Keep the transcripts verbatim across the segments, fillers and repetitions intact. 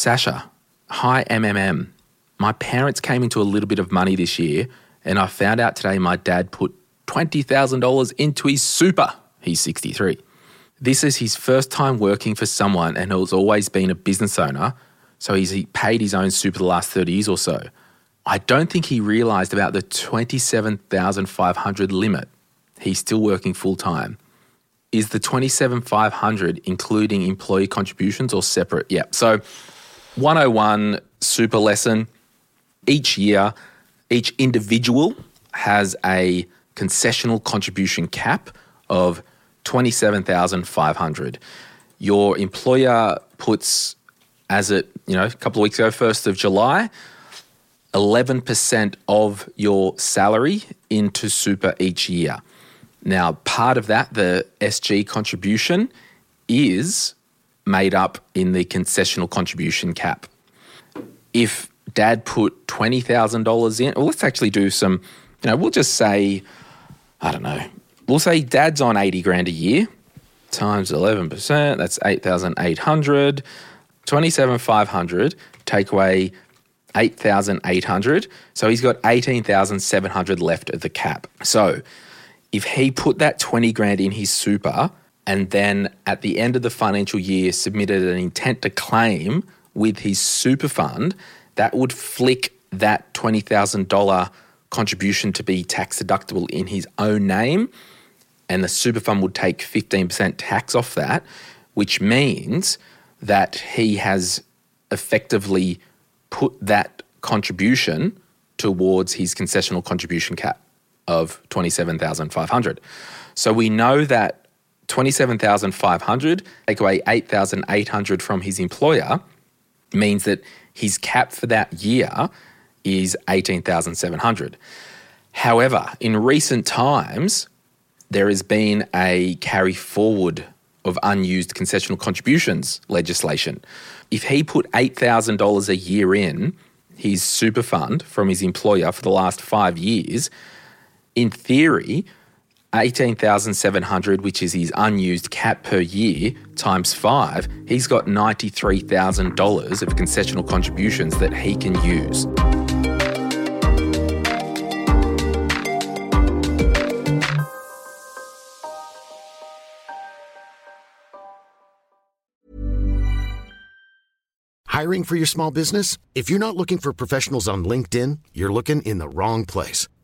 Sasha, hi M M M. My parents came into a little bit of money this year and I found out today my dad put twenty thousand dollars into his super. He's sixty-three. This is his first time working for someone and has always been a business owner, so he's he paid his own super the last thirty years or so. I don't think he realised about the twenty-seven thousand five hundred dollars limit. He's still working full-time. Is the twenty-seven thousand five hundred dollars including employee contributions or separate? Yeah. So one oh one super lesson. Each year, each individual has a concessional contribution cap of twenty-seven thousand five hundred dollars. Your employer puts, as it, you know, a couple of weeks ago, first of July, eleven percent of your salary into super each year. Now, part of that, the S G contribution, is made up in the concessional contribution cap. If dad put twenty thousand dollars in, well, let's actually do some, you know, we'll just say, I don't know, we'll say dad's on eighty grand a year times eleven percent, that's eight thousand eight hundred. twenty-seven thousand five hundred, take away eight thousand eight hundred. So he's got eighteen thousand seven hundred left at the cap. So if he put that twenty grand in his super and then at the end of the financial year submitted an intent to claim with his super fund, that would flick that twenty thousand dollars contribution to be tax deductible in his own name, and the super fund would take fifteen percent tax off that, which means that he has effectively put that contribution towards his concessional contribution cap of twenty-seven thousand five hundred dollars. So we know that twenty-seven thousand five hundred dollars, take away eight thousand eight hundred dollars from his employer, means that his cap for that year is eighteen thousand seven hundred dollars. However, in recent times, there has been a carry forward of unused concessional contributions legislation. If he put eight thousand dollars a year in his super fund from his employer for the last five years, in theory, eighteen thousand seven hundred dollars, which is his unused cap per year, times five, he's got ninety-three thousand dollars of concessional contributions that he can use. Hiring for your small business? If you're not looking for professionals on LinkedIn, you're looking in the wrong place.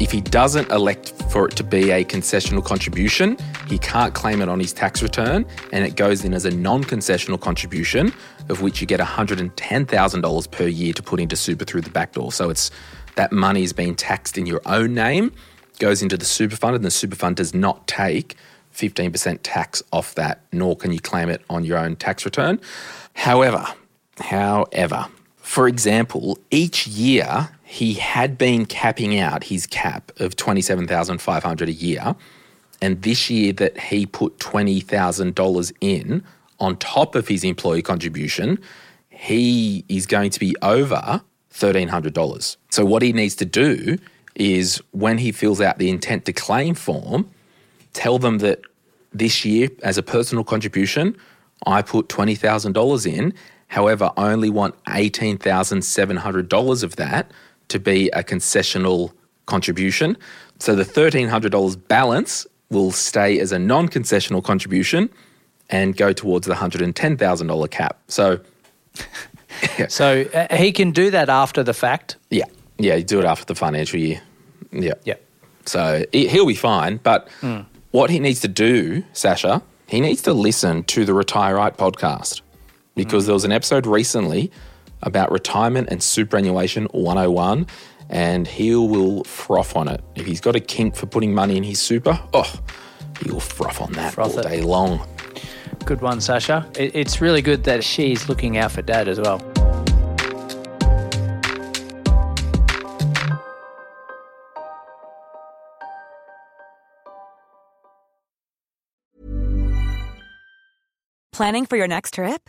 if he doesn't elect for it to be a concessional contribution, he can't claim it on his tax return and it goes in as a non-concessional contribution, of which you get one hundred ten thousand dollars per year to put into super through the back door. So it's that money is being taxed in your own name, goes into the super fund, and the super fund does not take fifteen percent tax off that, nor can you claim it on your own tax return. However, however, for example, each year he had been capping out his cap of twenty-seven thousand five hundred dollars a year, and this year that he put twenty thousand dollars in on top of his employee contribution, he is going to be over one thousand three hundred dollars. So what he needs to do is, when he fills out the intent to claim form, tell them that this year as a personal contribution, I put twenty thousand dollars in, however, I only want eighteen thousand seven hundred dollars of that to be a concessional contribution. So the one thousand three hundred dollars balance will stay as a non-concessional contribution and go towards the one hundred ten thousand dollars cap. So so uh, he can do that after the fact? Yeah. Yeah, you do it after the financial year. Yeah. Yeah. So it, he'll be fine. But mm. what he needs to do, Sasha, he needs to listen to the Retirite podcast, because mm. there was an episode recently about retirement and superannuation one oh one, and he will froth on it. If he's got a kink for putting money in his super, oh, he will froth on that froth all it. day long. Good one, Sasha. It's really good that she's looking out for dad as well. Planning for your next trip?